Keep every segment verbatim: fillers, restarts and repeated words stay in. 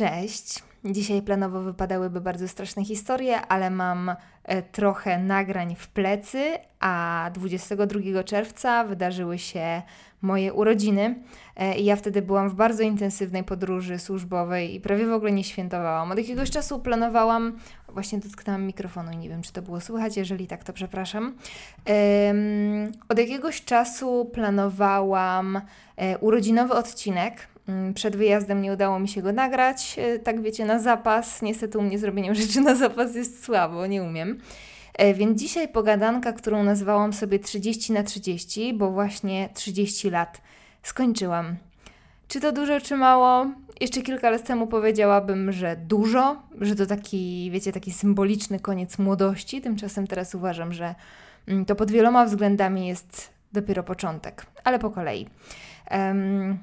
Cześć. Dzisiaj planowo wypadałyby bardzo straszne historie, ale mam trochę nagrań w plecy, a dwudziestego drugiego czerwca wydarzyły się moje urodziny. Ja wtedy byłam w bardzo intensywnej podróży służbowej i prawie w ogóle nie świętowałam. Od jakiegoś czasu planowałam, właśnie dotknęłam mikrofonu i nie wiem, czy to było słychać, jeżeli tak, to przepraszam. Od jakiegoś czasu planowałam urodzinowy odcinek. Przed wyjazdem nie udało mi się go nagrać, tak wiecie, na zapas. Niestety u mnie zrobieniem rzeczy na zapas jest słabo, nie umiem. Więc dzisiaj pogadanka, którą nazwałam sobie trzydzieści na trzydzieści, bo właśnie trzydzieści lat skończyłam. Czy to dużo, czy mało? Jeszcze kilka lat temu powiedziałabym, że dużo, że to taki, wiecie, taki symboliczny koniec młodości. Tymczasem teraz uważam, że to pod wieloma względami jest dopiero początek, ale po kolei. Um,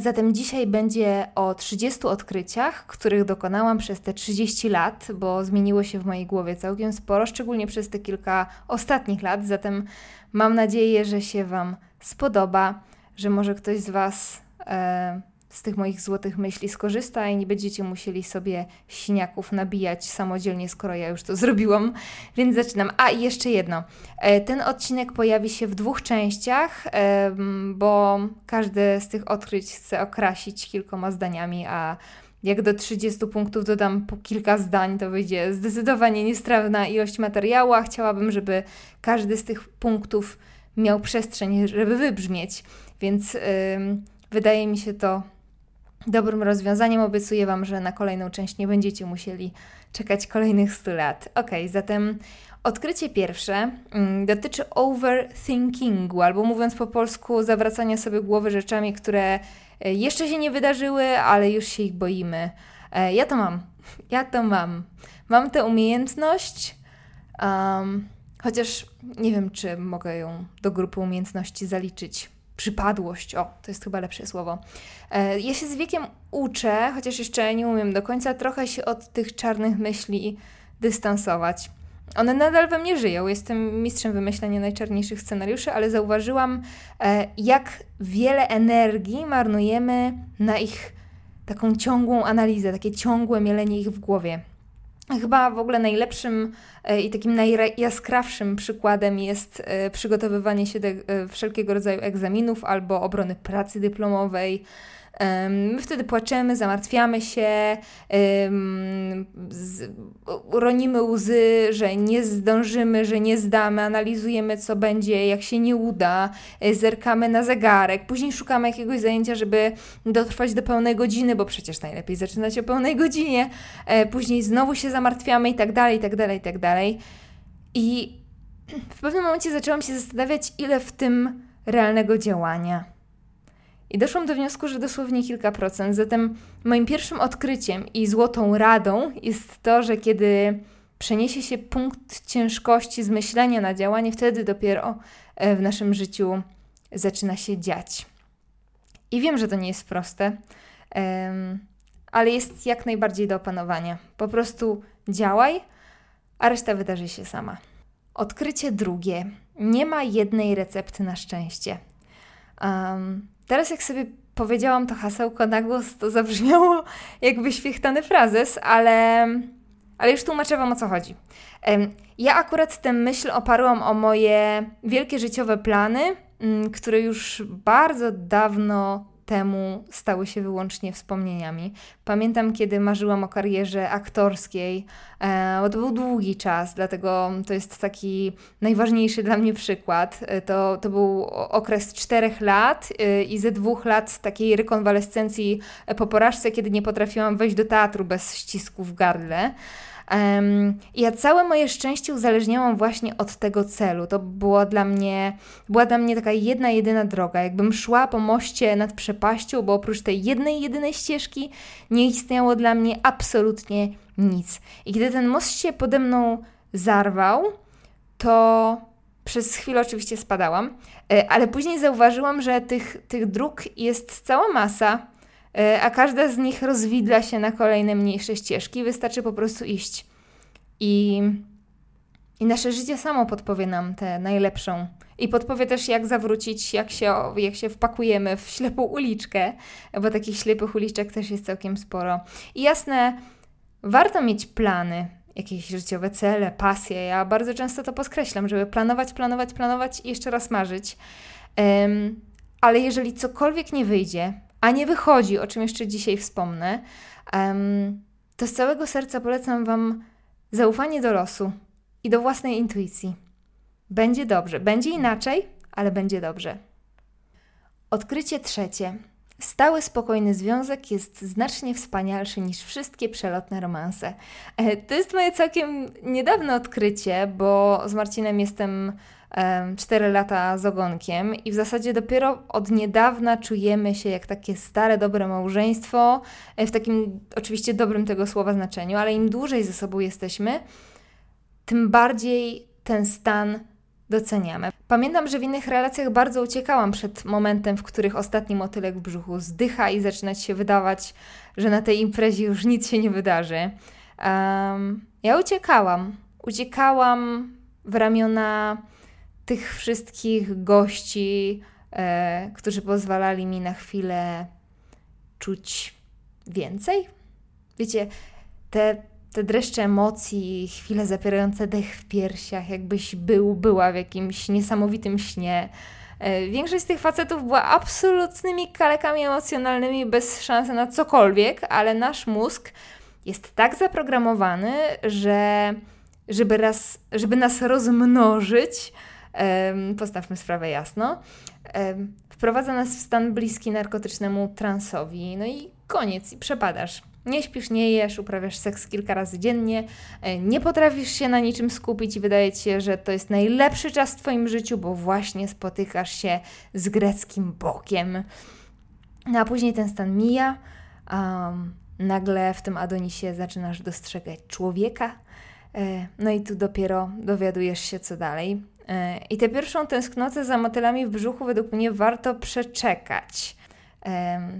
Zatem dzisiaj będzie o trzydziestu odkryciach, których dokonałam przez te trzydzieści lat, bo zmieniło się w mojej głowie całkiem sporo, szczególnie przez te kilka ostatnich lat. Zatem mam nadzieję, że się Wam spodoba, że może ktoś z Was e, z tych moich złotych myśli skorzysta i nie będziecie musieli sobie siniaków nabijać samodzielnie, skoro ja już to zrobiłam, więc zaczynam. A i jeszcze jedno. E, ten odcinek pojawi się w dwóch częściach, e, bo każde z tych odkryć chcę okrasić kilkoma zdaniami, a jak do trzydziestu punktów dodam po kilka zdań, to wyjdzie zdecydowanie niestrawna ilość materiału, a chciałabym, żeby każdy z tych punktów miał przestrzeń, żeby wybrzmieć, więc y, wydaje mi się to dobrym rozwiązaniem. Obiecuję Wam, że na kolejną część nie będziecie musieli czekać kolejnych stu lat. Ok, zatem odkrycie pierwsze dotyczy overthinkingu, albo mówiąc po polsku, zawracania sobie głowy rzeczami, które jeszcze się nie wydarzyły, ale już się ich boimy. Ja to mam. Ja to mam. Mam tę umiejętność, um, chociaż nie wiem, czy mogę ją do grupy umiejętności zaliczyć. Przypadłość, o, to jest chyba lepsze słowo. Ja się z wiekiem uczę, chociaż jeszcze nie umiem do końca, trochę się od tych czarnych myśli dystansować. One nadal we mnie żyją, jestem mistrzem wymyślania najczarniejszych scenariuszy, ale zauważyłam, jak wiele energii marnujemy na ich taką ciągłą analizę, takie ciągłe mielenie ich w głowie. Chyba w ogóle najlepszym i takim najjaskrawszym przykładem jest przygotowywanie się do wszelkiego rodzaju egzaminów albo obrony pracy dyplomowej. My wtedy płaczemy, zamartwiamy się, ronimy łzy, że nie zdążymy, że nie zdamy, analizujemy co będzie, jak się nie uda, zerkamy na zegarek, później szukamy jakiegoś zajęcia, żeby dotrwać do pełnej godziny, bo przecież najlepiej zaczynać o pełnej godzinie, później znowu się zamartwiamy i tak dalej, i tak dalej, i tak dalej. I w pewnym momencie zaczęłam się zastanawiać, ile w tym realnego działania. I doszłam do wniosku, że dosłownie kilka procent. Zatem moim pierwszym odkryciem i złotą radą jest to, że kiedy przeniesie się punkt ciężkości z myślenia na działanie, wtedy dopiero w naszym życiu zaczyna się dziać. I wiem, że to nie jest proste, ale jest jak najbardziej do opanowania. Po prostu działaj, a reszta wydarzy się sama. Odkrycie drugie. Nie ma jednej recepty na szczęście. Um, Teraz jak sobie powiedziałam to hasełko na głos, to zabrzmiało jakby świechtany frazes, ale, ale już tłumaczę Wam, o co chodzi. Ja akurat tę myśl oparłam o moje wielkie życiowe plany, które już bardzo dawno temu stały się wyłącznie wspomnieniami. Pamiętam, kiedy marzyłam o karierze aktorskiej, bo to był długi czas, dlatego to jest taki najważniejszy dla mnie przykład. To, to był okres czterech lat i ze dwóch lat takiej rekonwalescencji po porażce, kiedy nie potrafiłam wejść do teatru bez ścisku w gardle. Um, ja całe moje szczęście uzależniałam właśnie od tego celu. To było dla mnie, była dla mnie taka jedna, jedyna droga. Jakbym szła po moście nad przepaścią, bo oprócz tej jednej, jedynej ścieżki nie istniało dla mnie absolutnie nic. I kiedy ten most się pode mną zarwał, to przez chwilę oczywiście spadałam, ale później zauważyłam, że tych, tych dróg jest cała masa, a każda z nich rozwidla się na kolejne mniejsze ścieżki. Wystarczy po prostu iść. I, i nasze życie samo podpowie nam tę najlepszą I podpowie też, jak zawrócić, jak się, jak się wpakujemy w ślepą uliczkę, bo takich ślepych uliczek też jest całkiem sporo. I jasne, warto mieć plany, jakieś życiowe cele, pasje. Ja bardzo często to podkreślam, żeby planować, planować, planować i jeszcze raz marzyć. Um, ale jeżeli cokolwiek nie wyjdzie, a nie wychodzi, o czym jeszcze dzisiaj wspomnę, um, to z całego serca polecam Wam zaufanie do losu i do własnej intuicji. Będzie dobrze. Będzie inaczej, ale będzie dobrze. Odkrycie trzecie. Stały, spokojny związek jest znacznie wspanialszy niż wszystkie przelotne romanse. To jest moje całkiem niedawne odkrycie, bo z Marcinem jestem cztery lata z ogonkiem i w zasadzie dopiero od niedawna czujemy się jak takie stare, dobre małżeństwo, w takim oczywiście dobrym tego słowa znaczeniu, ale im dłużej ze sobą jesteśmy, tym bardziej ten stan doceniamy. Pamiętam, że w innych relacjach bardzo uciekałam przed momentem, w których ostatni motylek w brzuchu zdycha i zaczyna się wydawać, że na tej imprezie już nic się nie wydarzy. Um, ja uciekałam. Uciekałam w ramiona tych wszystkich gości, e, którzy pozwalali mi na chwilę czuć więcej. Wiecie, te Te dreszcze emocji, chwile zapierające dech w piersiach, jakbyś był, była w jakimś niesamowitym śnie. Większość z tych facetów była absolutnymi kalekami emocjonalnymi, bez szansy na cokolwiek, ale nasz mózg jest tak zaprogramowany, że żeby, raz, żeby nas rozmnożyć, postawmy sprawę jasno, wprowadza nas w stan bliski narkotycznemu transowi. No i koniec, i przepadasz. Nie śpisz, nie jesz, uprawiasz seks kilka razy dziennie, nie potrafisz się na niczym skupić i wydaje Ci się, że to jest najlepszy czas w Twoim życiu, bo właśnie spotykasz się z greckim bokiem. No a później ten stan mija, um, nagle w tym Adonisie zaczynasz dostrzegać człowieka, e, no i tu dopiero dowiadujesz się, co dalej. E, I tę pierwszą tęsknotę za motylami w brzuchu według mnie warto przeczekać.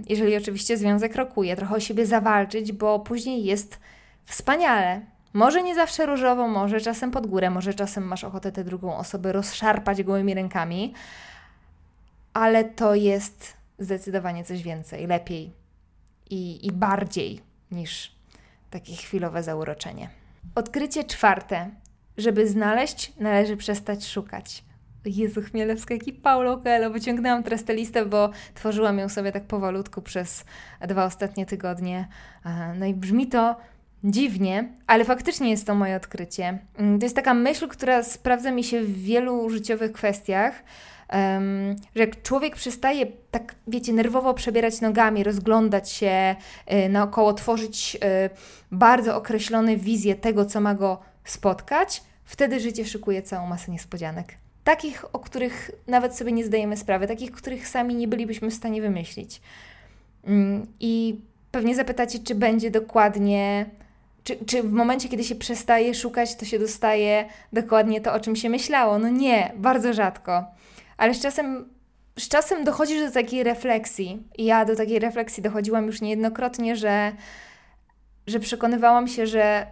Jeżeli oczywiście związek rokuje, trochę o siebie zawalczyć, bo później jest wspaniale. Może nie zawsze różowo, może czasem pod górę, może czasem masz ochotę tę drugą osobę rozszarpać gołymi rękami, ale to jest zdecydowanie coś więcej, lepiej i, i bardziej niż takie chwilowe zauroczenie. Odkrycie czwarte. Żeby znaleźć, należy przestać szukać. Jezu, Chmielewska, jak i Paulo Coelho. Wyciągnęłam teraz tę listę, bo tworzyłam ją sobie tak powolutku przez dwa ostatnie tygodnie. No i brzmi to dziwnie, ale faktycznie jest to moje odkrycie. To jest taka myśl, która sprawdza mi się w wielu życiowych kwestiach, że jak człowiek przestaje tak, wiecie, nerwowo przebierać nogami, rozglądać się naokoło, tworzyć bardzo określone wizje tego, co ma go spotkać, wtedy życie szykuje całą masę niespodzianek. Takich, o których nawet sobie nie zdajemy sprawy, takich, których sami nie bylibyśmy w stanie wymyślić. I pewnie zapytacie, czy będzie dokładnie, czy, czy w momencie, kiedy się przestaje szukać, to się dostaje dokładnie to, o czym się myślało. No nie, bardzo rzadko. Ale z czasem, z czasem dochodzisz do takiej refleksji. I ja do takiej refleksji dochodziłam już niejednokrotnie, że, że przekonywałam się, że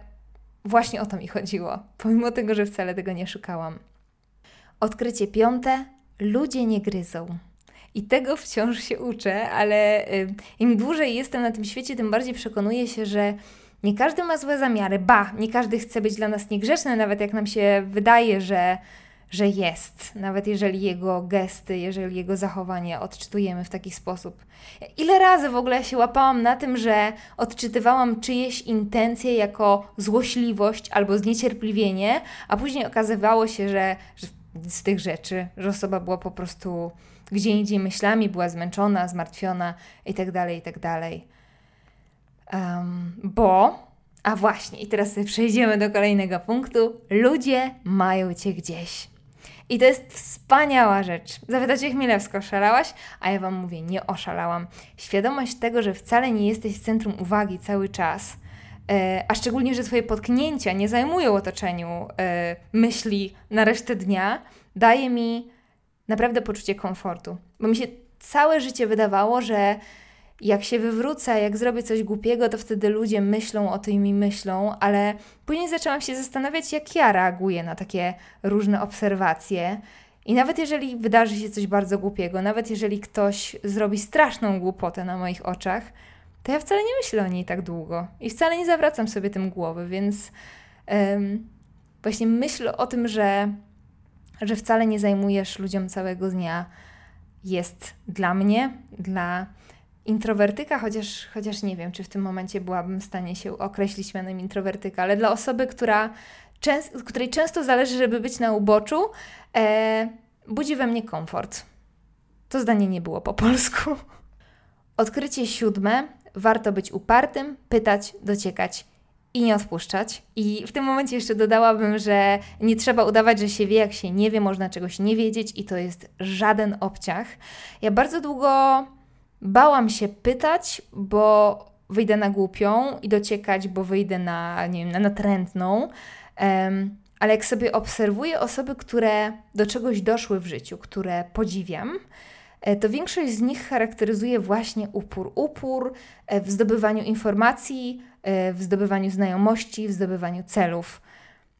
właśnie o to mi chodziło. Pomimo tego, że wcale tego nie szukałam. Odkrycie piąte. Ludzie nie gryzą. I tego wciąż się uczę, ale im dłużej jestem na tym świecie, tym bardziej przekonuję się, że nie każdy ma złe zamiary. Ba, nie każdy chce być dla nas niegrzeczny, nawet jak nam się wydaje, że, że jest. Nawet jeżeli jego gesty, jeżeli jego zachowanie odczytujemy w taki sposób. Ile razy w ogóle się łapałam na tym, że odczytywałam czyjeś intencje jako złośliwość albo zniecierpliwienie, a później okazywało się, że... że z tych rzeczy, że osoba była po prostu gdzie indziej myślami, była zmęczona, zmartwiona i tak dalej, i tak dalej. Um, bo, a właśnie, i teraz sobie przejdziemy do kolejnego punktu. Ludzie mają Cię gdzieś. I to jest wspaniała rzecz. Zapytacie, Chmielewsko, oszalałaś? A ja Wam mówię, nie oszalałam. Świadomość tego, że wcale nie jesteś w centrum uwagi cały czas, a szczególnie, że Twoje potknięcia nie zajmują otoczeniu myśli na resztę dnia, daje mi naprawdę poczucie komfortu. Bo mi się całe życie wydawało, że jak się wywrócę, jak zrobię coś głupiego, to wtedy ludzie myślą o tym i myślą, ale później zaczęłam się zastanawiać, jak ja reaguję na takie różne obserwacje I nawet jeżeli wydarzy się coś bardzo głupiego, nawet jeżeli ktoś zrobi straszną głupotę na moich oczach, to ja wcale nie myślę o niej tak długo i wcale nie zawracam sobie tym głowy, więc ym, właśnie myśl o tym, że, że wcale nie zajmujesz ludziom całego dnia, jest dla mnie, dla introwertyka, chociaż, chociaż nie wiem, czy w tym momencie byłabym w stanie się określić mianem introwertyka, ale dla osoby, która częst, której często zależy, żeby być na uboczu, e, budzi we mnie komfort. To zdanie nie było po polsku. Odkrycie siódme. Warto być upartym, pytać, dociekać i nie odpuszczać. I w tym momencie jeszcze dodałabym, że nie trzeba udawać, że się wie, jak się nie wie, można czegoś nie wiedzieć i to jest żaden obciach. Ja bardzo długo bałam się pytać, bo wyjdę na głupią i dociekać, bo wyjdę na, nie wiem, na natrętną. Um, ale jak sobie obserwuję osoby, które do czegoś doszły w życiu, które podziwiam, to większość z nich charakteryzuje właśnie upór. Upór w zdobywaniu informacji, w zdobywaniu znajomości, w zdobywaniu celów.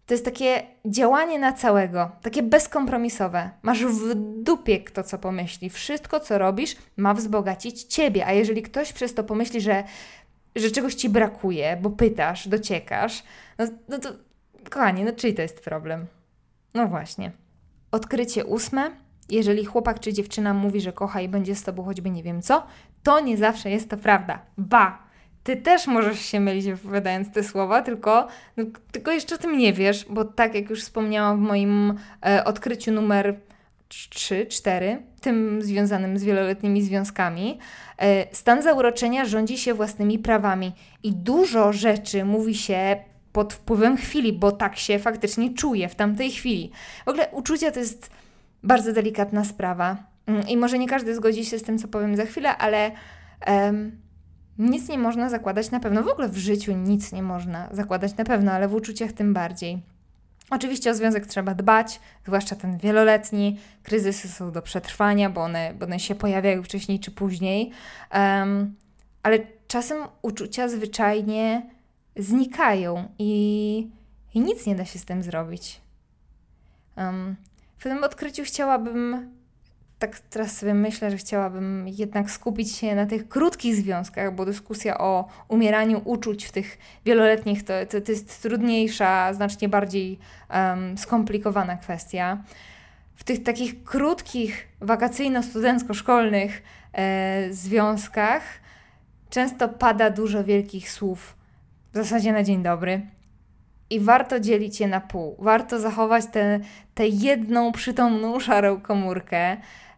To jest takie działanie na całego, takie bezkompromisowe. Masz w dupie kto co pomyśli. Wszystko, co robisz, ma wzbogacić Ciebie. A jeżeli ktoś przez to pomyśli, że, że czegoś Ci brakuje, bo pytasz, dociekasz, no, no to, kochanie, no czyj to jest problem? No właśnie. Odkrycie ósme. Jeżeli chłopak czy dziewczyna mówi, że kocha i będzie z Tobą choćby nie wiem co, to nie zawsze jest to prawda. Ba! Ty też możesz się mylić wypowiadając te słowa, tylko, no, tylko jeszcze o tym nie wiesz, bo tak jak już wspomniałam w moim e, odkryciu numer trzy, cztery, tym związanym z wieloletnimi związkami, e, stan zauroczenia rządzi się własnymi prawami i dużo rzeczy mówi się pod wpływem chwili, bo tak się faktycznie czuje w tamtej chwili. W ogóle uczucia to jest bardzo delikatna sprawa i może nie każdy zgodzi się z tym, co powiem za chwilę, ale... Em, Nic nie można zakładać na pewno, w ogóle w życiu nic nie można zakładać na pewno, ale w uczuciach tym bardziej. Oczywiście o związek trzeba dbać, zwłaszcza ten wieloletni. Kryzysy są do przetrwania, bo one, bo one się pojawiają wcześniej czy później. Um, ale czasem uczucia zwyczajnie znikają i, i nic nie da się z tym zrobić. Um, w tym odkryciu chciałabym... Tak teraz sobie myślę, że chciałabym jednak skupić się na tych krótkich związkach, bo dyskusja o umieraniu uczuć w tych wieloletnich to, to, to jest trudniejsza, znacznie bardziej um, skomplikowana kwestia. W tych takich krótkich, wakacyjno-studencko-szkolnych e, związkach często pada dużo wielkich słów, w zasadzie na dzień dobry. I warto dzielić je na pół. Warto zachować tę jedną przytomną szarą komórkę,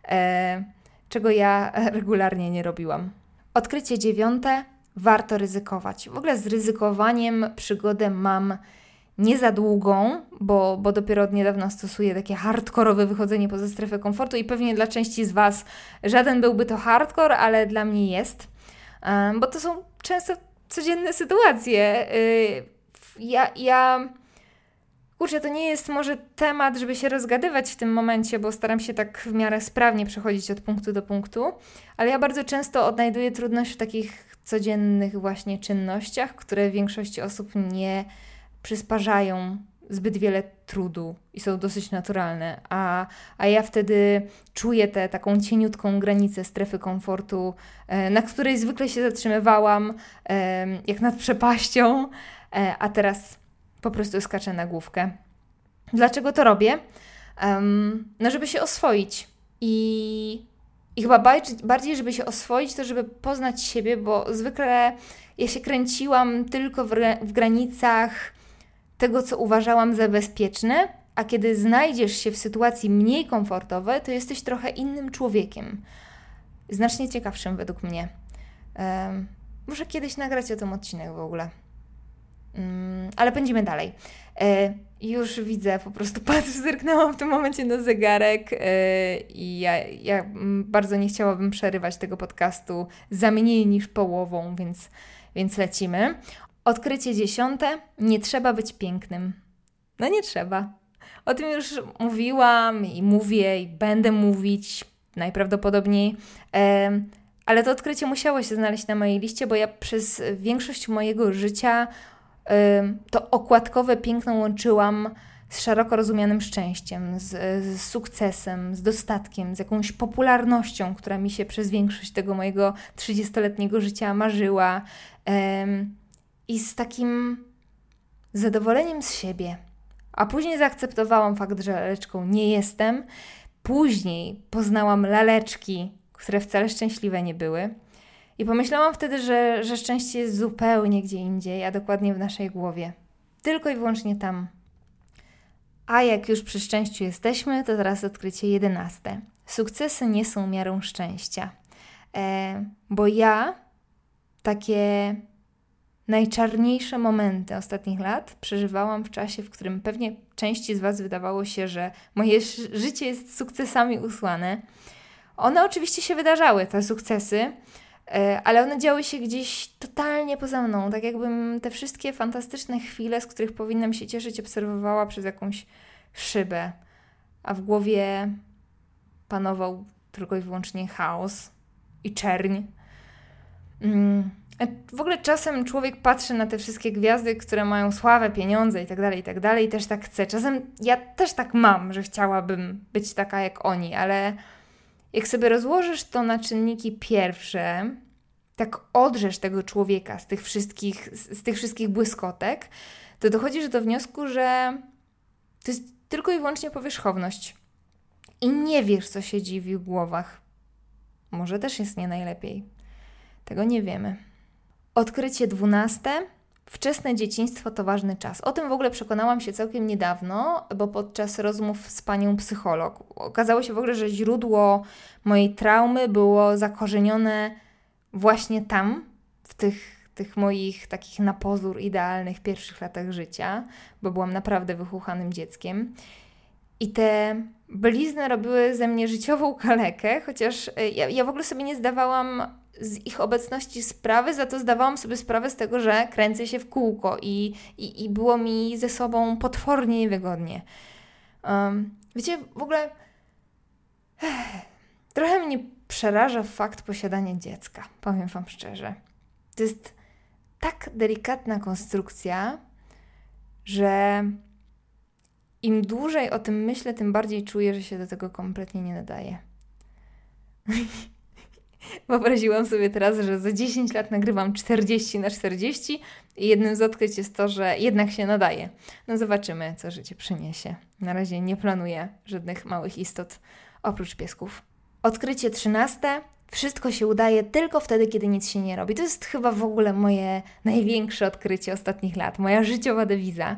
e, czego ja regularnie nie robiłam. Odkrycie dziewiąte. Warto ryzykować. W ogóle z ryzykowaniem przygodę mam nie za długą, bo, bo dopiero od niedawna stosuję takie hardkorowe wychodzenie poza strefę komfortu i pewnie dla części z Was żaden byłby to hardkor, ale dla mnie jest, e, bo to są często codzienne sytuacje. Y, Ja, ja, kurczę, to nie jest może temat, żeby się rozgadywać w tym momencie, bo staram się tak w miarę sprawnie przechodzić od punktu do punktu, ale ja bardzo często odnajduję trudność w takich codziennych właśnie czynnościach, które większości osób nie przysparzają zbyt wiele trudu i są dosyć naturalne, a, a ja wtedy czuję tę taką cieniutką granicę strefy komfortu, na której zwykle się zatrzymywałam, jak nad przepaścią, a teraz po prostu skaczę na główkę. Dlaczego to robię? Um, no, żeby się oswoić. I, i chyba bardziej, żeby się oswoić, to żeby poznać siebie, bo zwykle ja się kręciłam tylko w, w granicach tego, co uważałam za bezpieczne, a kiedy znajdziesz się w sytuacji mniej komfortowej, to jesteś trochę innym człowiekiem. Znacznie ciekawszym według mnie. Um, muszę kiedyś nagrać o tym odcinek w ogóle. Ale pędzimy dalej. E, już widzę, po prostu patrz, zerknęłam w tym momencie na zegarek e, i ja, ja bardzo nie chciałabym przerywać tego podcastu za mniej niż połową, więc, więc lecimy. Odkrycie dziesiąte. Nie trzeba być pięknym. No nie trzeba. O tym już mówiłam i mówię i będę mówić najprawdopodobniej. E, ale to odkrycie musiało się znaleźć na mojej liście, bo ja przez większość mojego życia to okładkowe piękno łączyłam z szeroko rozumianym szczęściem, z, z sukcesem, z dostatkiem, z jakąś popularnością, która mi się przez większość tego mojego trzydziestoletniego życia marzyła, um, i z takim zadowoleniem z siebie. A później zaakceptowałam fakt, że laleczką nie jestem. Później poznałam laleczki, które wcale szczęśliwe nie były. I pomyślałam wtedy, że, że szczęście jest zupełnie gdzie indziej, a dokładnie w naszej głowie. Tylko i wyłącznie tam. A jak już przy szczęściu jesteśmy, to teraz odkrycie jedenaste. Sukcesy nie są miarą szczęścia. E, bo ja takie najczarniejsze momenty ostatnich lat przeżywałam w czasie, w którym pewnie części z Was wydawało się, że moje życie jest sukcesami usłane. One oczywiście się wydarzały, te sukcesy, ale one działy się gdzieś totalnie poza mną, tak jakbym te wszystkie fantastyczne chwile, z których powinnam się cieszyć, obserwowała przez jakąś szybę, a w głowie panował tylko i wyłącznie chaos i czerń. W ogóle czasem człowiek patrzy na te wszystkie gwiazdy, które mają sławę, pieniądze i tak dalej, i tak dalej, i też tak chce. Czasem ja też tak mam, że chciałabym być taka jak oni, ale jak sobie rozłożysz to na czynniki pierwsze, tak odrzesz tego człowieka z tych wszystkich, z tych wszystkich błyskotek, to dochodzisz do wniosku, że to jest tylko i wyłącznie powierzchowność. I nie wiesz, co siedzi w ich głowach. Może też jest nie najlepiej. Tego nie wiemy. Odkrycie dwunaste. Wczesne dzieciństwo to ważny czas. O tym w ogóle przekonałam się całkiem niedawno, bo podczas rozmów z panią psycholog okazało się w ogóle, że źródło mojej traumy było zakorzenione właśnie tam, w tych, tych moich takich na pozór idealnych pierwszych latach życia, bo byłam naprawdę wychuchanym dzieckiem. I te blizny robiły ze mnie życiową kalekę, chociaż ja, ja w ogóle sobie nie zdawałam z ich obecności sprawy, za to zdawałam sobie sprawę z tego, że kręcę się w kółko i, i, i było mi ze sobą potwornie niewygodnie. Um, wiecie, w ogóle ech, trochę mnie przeraża fakt posiadania dziecka, powiem Wam szczerze. To jest tak delikatna konstrukcja, że im dłużej o tym myślę, tym bardziej czuję, że się do tego kompletnie nie nadaje. Wyobraziłam sobie teraz, że za dziesięć lat nagrywam czterdzieści na czterdzieści i jednym z odkryć jest to, że jednak się nadaje. No zobaczymy, co życie przyniesie. Na razie nie planuję żadnych małych istot oprócz piesków. Odkrycie trzynaste. Wszystko się udaje tylko wtedy, kiedy nic się nie robi. To jest chyba w ogóle moje największe odkrycie ostatnich lat. Moja życiowa dewiza.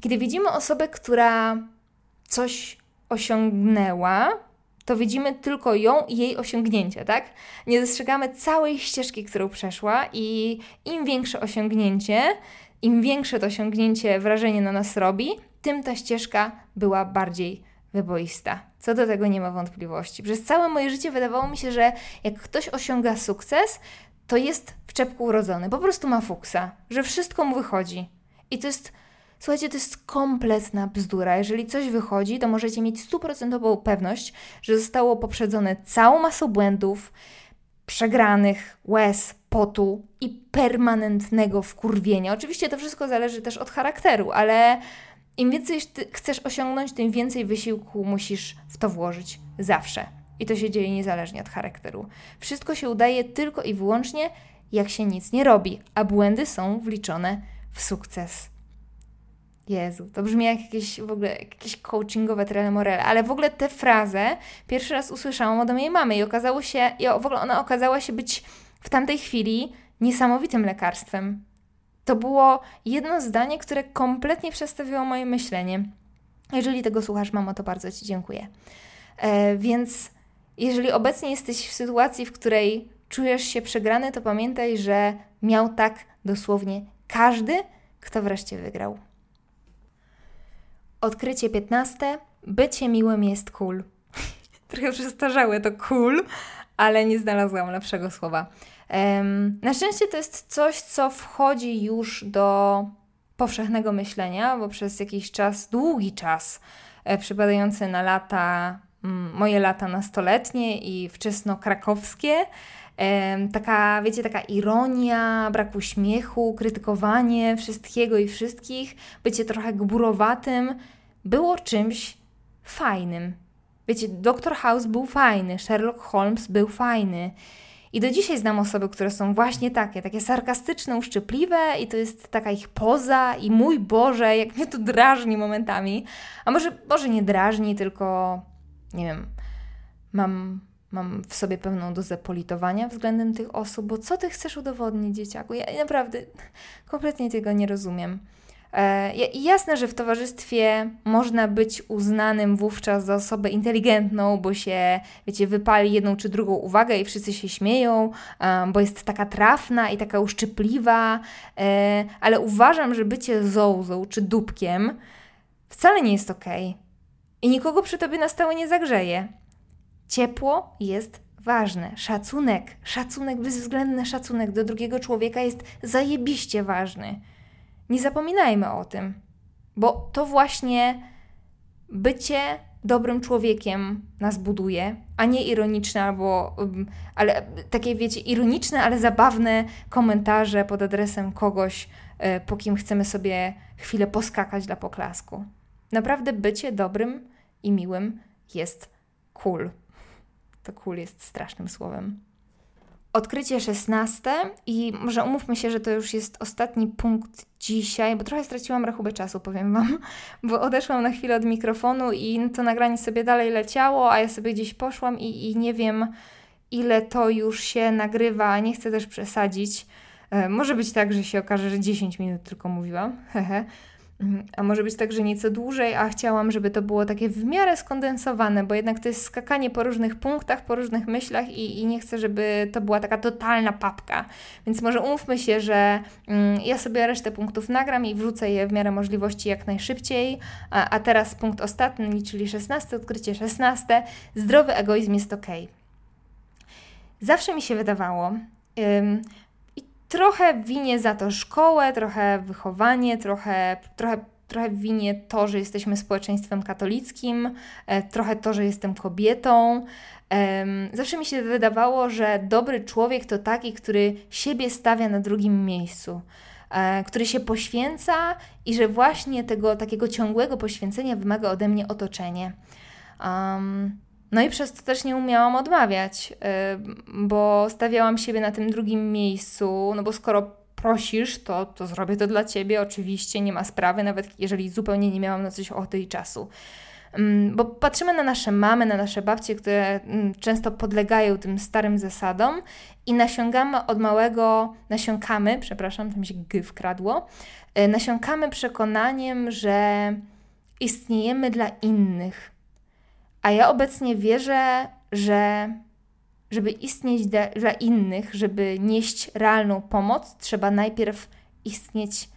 Kiedy widzimy osobę, która coś osiągnęła, to widzimy tylko ją i jej osiągnięcia, tak? Nie dostrzegamy całej ścieżki, którą przeszła i im większe osiągnięcie, im większe to osiągnięcie wrażenie na nas robi, tym ta ścieżka była bardziej wyboista. Co do tego nie ma wątpliwości. Przez całe moje życie wydawało mi się, że jak ktoś osiąga sukces, to jest w czepku urodzony, po prostu ma fuksa, że wszystko mu wychodzi. I to jest... Słuchajcie, to jest kompletna bzdura. Jeżeli coś wychodzi, to możecie mieć stuprocentową pewność, że zostało poprzedzone całą masą błędów, przegranych, łez, potu i permanentnego wkurwienia. Oczywiście to wszystko zależy też od charakteru, ale im więcej chcesz osiągnąć, tym więcej wysiłku musisz w to włożyć zawsze. I to się dzieje niezależnie od charakteru. Wszystko się udaje tylko i wyłącznie, jak się nic nie robi, a błędy są wliczone w sukces. Jezu, to brzmi jak jakieś w ogóle jakieś coachingowe trele morele, ale w ogóle tę frazę pierwszy raz usłyszałam od mojej mamy i okazało się, i w ogóle ona okazała się być w tamtej chwili niesamowitym lekarstwem. To było jedno zdanie, które kompletnie przestawiło moje myślenie. Jeżeli tego słuchasz, mamo, to bardzo Ci dziękuję. E, więc jeżeli obecnie jesteś w sytuacji, w której czujesz się przegrany, to pamiętaj, że miał tak dosłownie każdy, kto wreszcie wygrał. Odkrycie piętnaste. Bycie miłym jest cool. Trochę przestarzałe to cool, ale nie znalazłam lepszego słowa. Um, na szczęście to jest coś, co wchodzi już do powszechnego myślenia, bo przez jakiś czas, długi czas, e, przypadający na lata, m, moje lata nastoletnie i wczesno krakowskie, Taka, wiecie, taka ironia, brak uśmiechu, krytykowanie wszystkiego i wszystkich, bycie trochę gburowatym było czymś fajnym. Wiecie, doktor House był fajny, Sherlock Holmes był fajny. I do dzisiaj znam osoby, które są właśnie takie, takie sarkastyczne, uszczypliwe i to jest taka ich poza i mój Boże, jak mnie to drażni momentami. A może, może nie drażni, tylko nie wiem, mam... Mam w sobie pewną dozę politowania względem tych osób, bo co ty chcesz udowodnić, dzieciaku? Ja naprawdę kompletnie tego nie rozumiem. I jasne, że w towarzystwie można być uznanym wówczas za osobę inteligentną, bo się, wiecie, wypali jedną czy drugą uwagę i wszyscy się śmieją, bo jest taka trafna i taka uszczypliwa, ale uważam, że bycie zołzą czy dupkiem wcale nie jest okej. I nikogo przy tobie na stałe nie zagrzeje. Ciepło jest ważne, szacunek, szacunek, bezwzględny szacunek do drugiego człowieka jest zajebiście ważny. Nie zapominajmy o tym, bo to właśnie bycie dobrym człowiekiem nas buduje, a nie ironiczne albo, ale takie wiecie, ironiczne, ale zabawne komentarze pod adresem kogoś, po kim chcemy sobie chwilę poskakać dla poklasku. Naprawdę bycie dobrym i miłym jest cool. To cool jest strasznym słowem. Odkrycie szesnaste i może umówmy się, że to już jest ostatni punkt dzisiaj, bo trochę straciłam rachubę czasu, powiem Wam, bo odeszłam na chwilę od mikrofonu i to nagranie sobie dalej leciało, a ja sobie gdzieś poszłam i, i nie wiem, ile to już się nagrywa, nie chcę też przesadzić. E, może być tak, że się okaże, że dziesięć minut tylko mówiłam, hehe. A może być tak, że nieco dłużej, a chciałam, żeby to było takie w miarę skondensowane, bo jednak to jest skakanie po różnych punktach, po różnych myślach i, i nie chcę, żeby to była taka totalna papka. Więc może umówmy się, że mm, ja sobie resztę punktów nagram i wrzucę je w miarę możliwości jak najszybciej. A, a teraz punkt ostatni, czyli szesnaste, odkrycie szesnaste. Zdrowy egoizm jest okej. Zawsze mi się wydawało... Ym, Trochę winię za to szkołę, trochę wychowanie, trochę, trochę, trochę winię to, że jesteśmy społeczeństwem katolickim, trochę to, że jestem kobietą. Zawsze mi się wydawało, że dobry człowiek to taki, który siebie stawia na drugim miejscu, który się poświęca i że właśnie tego takiego ciągłego poświęcenia wymaga ode mnie otoczenie. Um, No i przez to też nie umiałam odmawiać, bo stawiałam siebie na tym drugim miejscu, no bo skoro prosisz, to, to zrobię to dla Ciebie, oczywiście, nie ma sprawy, nawet jeżeli zupełnie nie miałam na coś ochoty i czasu. Bo patrzymy na nasze mamy, na nasze babcie, które często podlegają tym starym zasadom i nasiągamy od małego, nasiąkamy, przepraszam, tam się g wkradło, nasiąkamy przekonaniem, że istniejemy dla innych. A ja obecnie wierzę, że żeby istnieć dla innych, żeby nieść realną pomoc, trzeba najpierw istnieć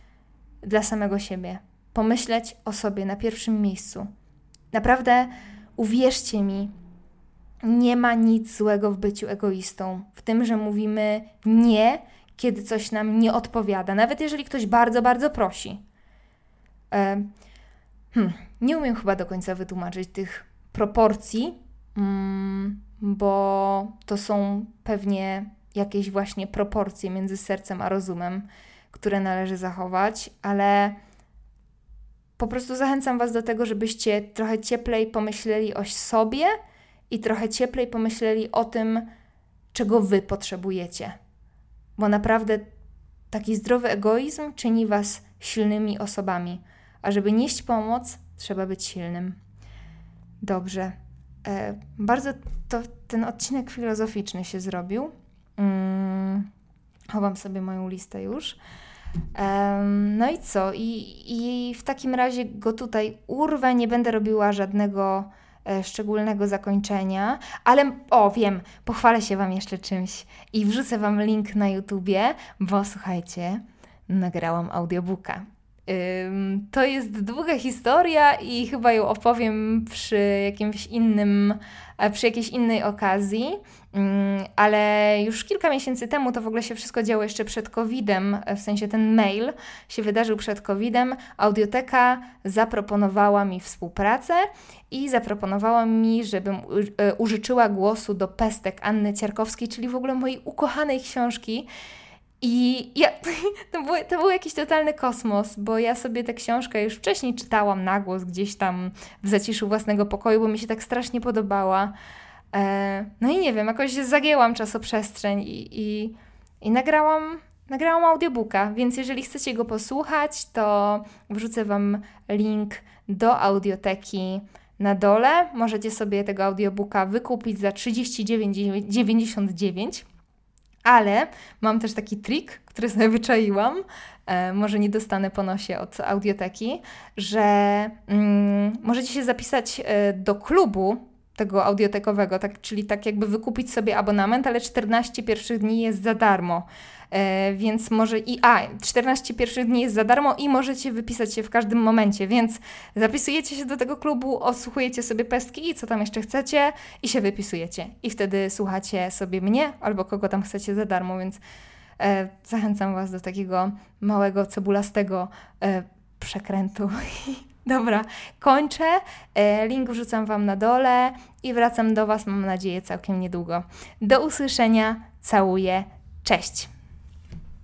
dla samego siebie. Pomyśleć o sobie na pierwszym miejscu. Naprawdę, uwierzcie mi, nie ma nic złego w byciu egoistą. W tym, że mówimy nie, kiedy coś nam nie odpowiada. Nawet jeżeli ktoś bardzo, bardzo prosi. Hmm, nie umiem chyba do końca wytłumaczyć tych proporcji, bo to są pewnie jakieś właśnie proporcje między sercem a rozumem, które należy zachować, ale po prostu zachęcam Was do tego, żebyście trochę cieplej pomyśleli o sobie i trochę cieplej pomyśleli o tym, czego Wy potrzebujecie. Bo naprawdę taki zdrowy egoizm czyni Was silnymi osobami, a żeby nieść pomoc, trzeba być silnym. Dobrze. E, bardzo to, ten odcinek filozoficzny się zrobił. Hmm, chowam sobie moją listę już. E, no i co? I, i w takim razie go tutaj urwę. Nie będę robiła żadnego e, szczególnego zakończenia. Ale, o wiem, pochwalę się Wam jeszcze czymś i wrzucę Wam link na YouTubie, bo słuchajcie, nagrałam audiobooka. To jest długa historia i chyba ją opowiem przy jakimś innym, przy jakiejś innej okazji, ale już kilka miesięcy temu to w ogóle się wszystko działo jeszcze przed kowidem, w sensie ten mail się wydarzył przed kowidem. Audioteka zaproponowała mi współpracę i zaproponowała mi, żebym użyczyła głosu do Pestek Anny Cierkowskiej, czyli w ogóle mojej ukochanej książki. I ja, to, był, to był jakiś totalny kosmos, bo ja sobie tę książkę już wcześniej czytałam na głos gdzieś tam w zaciszu własnego pokoju, bo mi się tak strasznie podobała. E, no i nie wiem, jakoś zagięłam czasoprzestrzeń i, i, i nagrałam, nagrałam audiobooka, więc jeżeli chcecie go posłuchać, to wrzucę Wam link do audioteki na dole. Możecie sobie tego audiobooka wykupić za trzydzieści dziewięć dziewięćdziesiąt dziewięć. Ale mam też taki trik, który sobie wyczaiłam, e, może nie dostanę po nosie od audioteki, że mm, możecie się zapisać e, do klubu tego audiotekowego, tak, czyli tak jakby wykupić sobie abonament, ale czternaście pierwszych dni jest za darmo. E, więc może i a, czternaście pierwszych dni jest za darmo i możecie wypisać się w każdym momencie, więc zapisujecie się do tego klubu, odsłuchujecie sobie pestki i co tam jeszcze chcecie i się wypisujecie. I wtedy słuchacie sobie mnie albo kogo tam chcecie za darmo, więc e, zachęcam Was do takiego małego, cebulastego e, przekrętu. Dobra, kończę. Link wrzucam Wam na dole i wracam do Was, mam nadzieję, całkiem niedługo. Do usłyszenia, całuję, cześć!